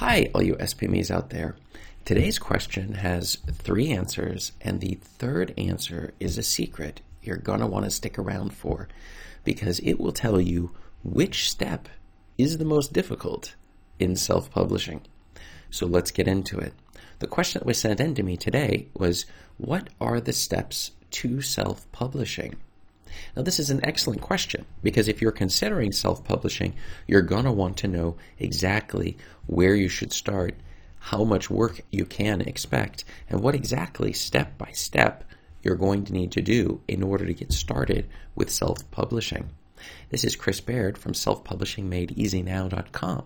Hi, all you SPMEs out there. Today's question has three answers, and the third answer is a secret you're going to want to stick around for, because it will tell you which step is the most difficult in self-publishing. So let's get into it. The question that was sent in to me today was, what are the steps to self-publishing? Now, this is an excellent question, because if you're considering self-publishing, you're going to want to know exactly where you should start, how much work you can expect, and what exactly step by step you're going to need to do in order to get started with self-publishing. This is Chris Baird from selfpublishingmadeeasynow.com.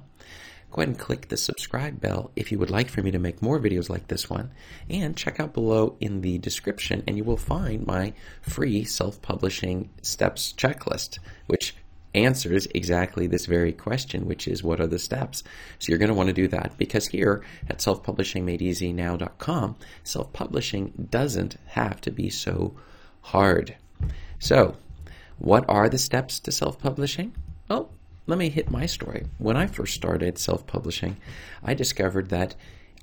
Go ahead and click the subscribe bell if you would like for me to make more videos like this one, and check out below in the description and you will find my free self-publishing steps checklist, which answers exactly this very question, which is, what are the steps? So you're going to want to do that, because here at selfpublishingmadeeasynow.com, self-publishing doesn't have to be so hard. So what are the steps to self-publishing? Well, let me hit my story. When I first started self-publishing, I discovered that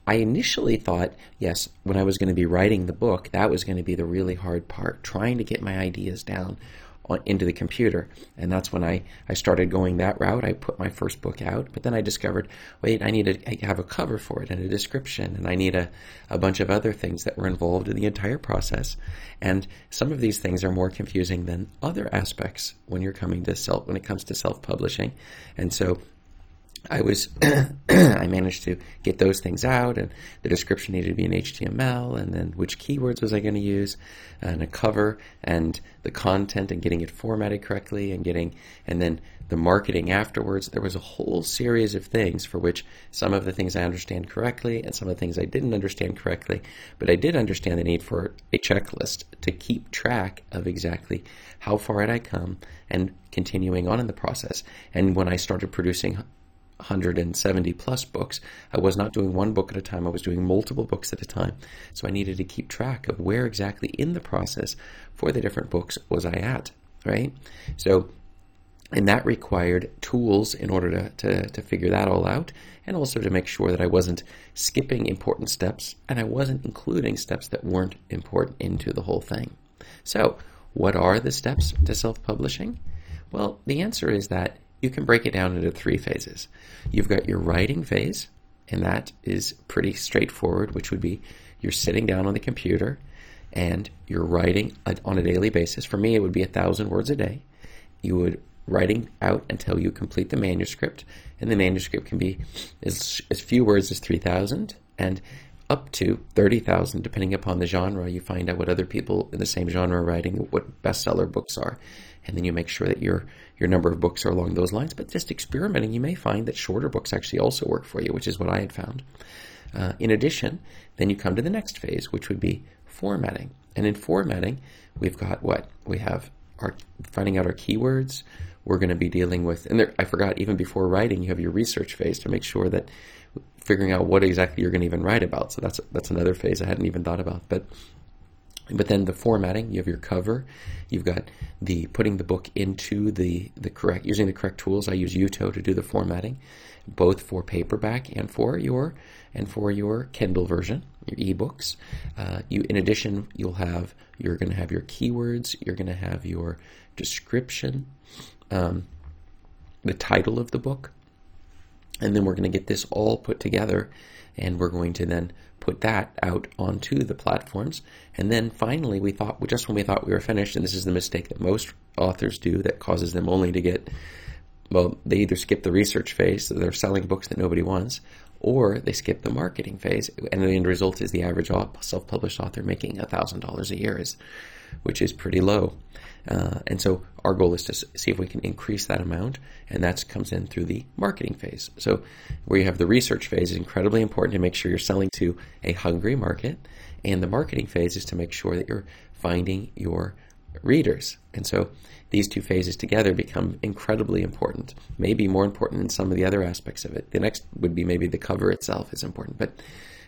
I initially thought, yes, when I was going to be writing the book, that was going to be the really hard part, trying to get my ideas down into the computer. And that's when I started going that route. I put my first book out, but then I discovered, wait, I need to have a cover for it and a description, and I need a bunch of other things that were involved in the entire process. And some of these things are more confusing than other aspects when it comes to self-publishing. And so I managed to get those things out, and the description needed to be in HTML, and then which keywords was I going to use, and a cover, and the content, and getting it formatted correctly, and then the marketing afterwards. There was a whole series of things for which some of the things I understand correctly, and some of the things I didn't understand correctly, but I did understand the need for a checklist to keep track of exactly how far had I come, and continuing on in the process. And when I started producing 170 plus books, I was not doing one book at a time, I was doing multiple books at a time. So I needed to keep track of where exactly in the process for the different books was I at, right? So, and that required tools in order to figure that all out, and also to make sure that I wasn't skipping important steps, and I wasn't including steps that weren't important into the whole thing. So, what are the steps to self-publishing? Well, the answer is that you can break it down into three phases. You've got your writing phase, and that is pretty straightforward, which would be you're sitting down on the computer and you're writing on a daily basis. For me, it would be 1,000 words a day. You would writing out until you complete the manuscript, and the manuscript can be as few words as 3,000 and up to 30,000, depending upon the genre. You find out what other people in the same genre are writing, what bestseller books are, and then you make sure that your number of books are along those lines. But just experimenting, you may find that shorter books actually also work for you, which is what I had found. In addition, then you come to the next phase, which would be formatting. And in formatting, we've got what? We have finding out our keywords. We're going to be dealing with, and I forgot, even before writing, you have your research phase to make sure that figuring out what exactly you're going to even write about. So that's another phase I hadn't even thought about. But then the formatting, you have your cover, you've got the putting the book into the correct, using the correct tools. I use UTO to do the formatting, both for paperback and for your Kindle version, your ebooks. In addition, you're going to have your keywords, you're going to have your description, the title of the book, and then we're going to get this all put together, and we're going to then put that out onto the platforms. And then finally, just when we thought we were finished, and this is the mistake that most authors do that causes them only to get, well, they either skip the research phase, so they're selling books that nobody wants, or they skip the marketing phase, and the end result is the average self-published author making $1,000 a year, which is pretty low. And so our goal is to see if we can increase that amount, and that comes in through the marketing phase. So where you have the research phase is incredibly important to make sure you're selling to a hungry market, and the marketing phase is to make sure that you're finding your readers. And so these two phases together become incredibly important, maybe more important than some of the other aspects of it. The next would be maybe the cover itself is important, but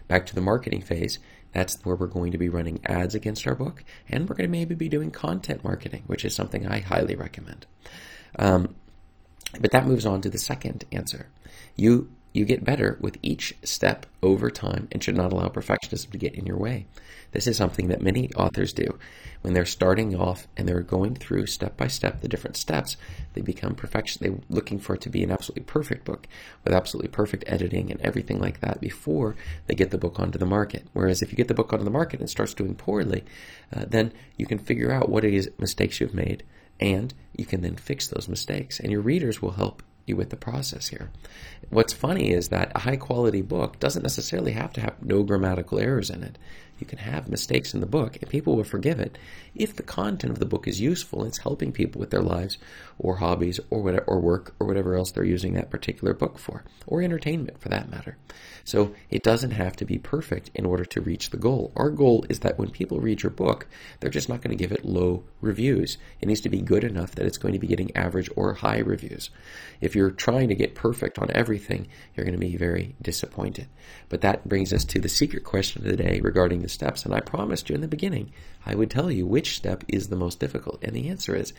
back to the marketing phase, that's where we're going to be running ads against our book, and we're going to maybe be doing content marketing, which is something I highly recommend. But that moves on to the second answer. You You get better with each step over time and should not allow perfectionism to get in your way. This is something that many authors do. When they're starting off and they're going through step by step the different steps, they become perfectionists. They're looking for it to be an absolutely perfect book with absolutely perfect editing and everything like that before they get the book onto the market. Whereas if you get the book onto the market and it starts doing poorly, then you can figure out what it is mistakes you've made, and you can then fix those mistakes, and your readers will help you with the process here. What's funny is that a high quality book doesn't necessarily have to have no grammatical errors in it. You can have mistakes in the book and people will forgive it if the content of the book is useful and it's helping people with their lives or hobbies or whatever, or work or whatever else they're using that particular book for, or entertainment for that matter. So it doesn't have to be perfect in order to reach the goal. Our goal is that when people read your book, they're just not going to give it low reviews. It needs to be good enough that it's going to be getting average or high reviews. If you're trying to get perfect on everything, you're going to be very disappointed. But that brings us to the secret question of the day regarding the steps, and I promised you in the beginning I would tell you which step is the most difficult, and the answer is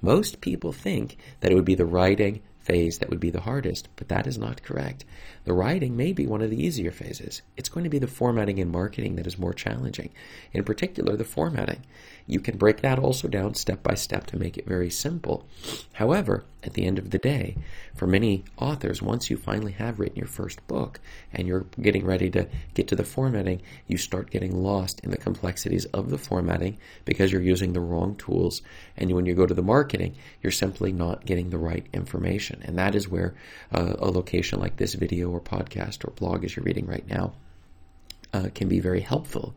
most people think that it would be the writing phase that would be the hardest, but that is not correct. The writing may be one of the easier phases. It's going to be the formatting and marketing that is more challenging, in particular the formatting. You can break that also down step by step to make it very simple. However, at the end of the day, for many authors, once you finally have written your first book and you're getting ready to get to the formatting, you start getting lost in the complexities of the formatting because you're using the wrong tools, and when you go to the marketing, you're simply not getting the right information. And that is where a location like this video or podcast or blog as you're reading right now can be very helpful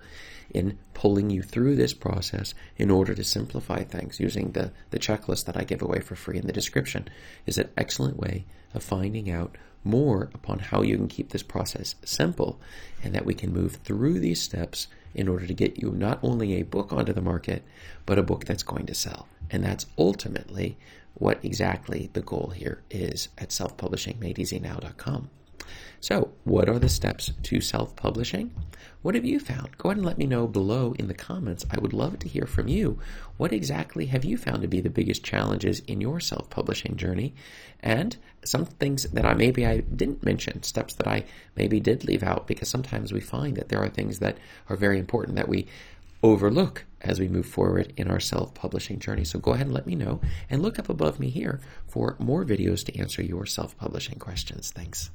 in pulling you through this process in order to simplify things using the checklist that I give away for free in the description is an excellent way of finding out more upon how you can keep this process simple and that we can move through these steps in order to get you not only a book onto the market, but a book that's going to sell. And that's ultimately what exactly the goal here is at selfpublishingmadeeasynow.com. So, what are the steps to self-publishing? What have you found? Go ahead and let me know below in the comments. I would love to hear from you. What exactly have you found to be the biggest challenges in your self-publishing journey? And some things that I didn't mention, steps that I maybe did leave out, because sometimes we find that there are things that are very important that we overlook as we move forward in our self-publishing journey. So go ahead and let me know, and look up above me here for more videos to answer your self-publishing questions. Thanks.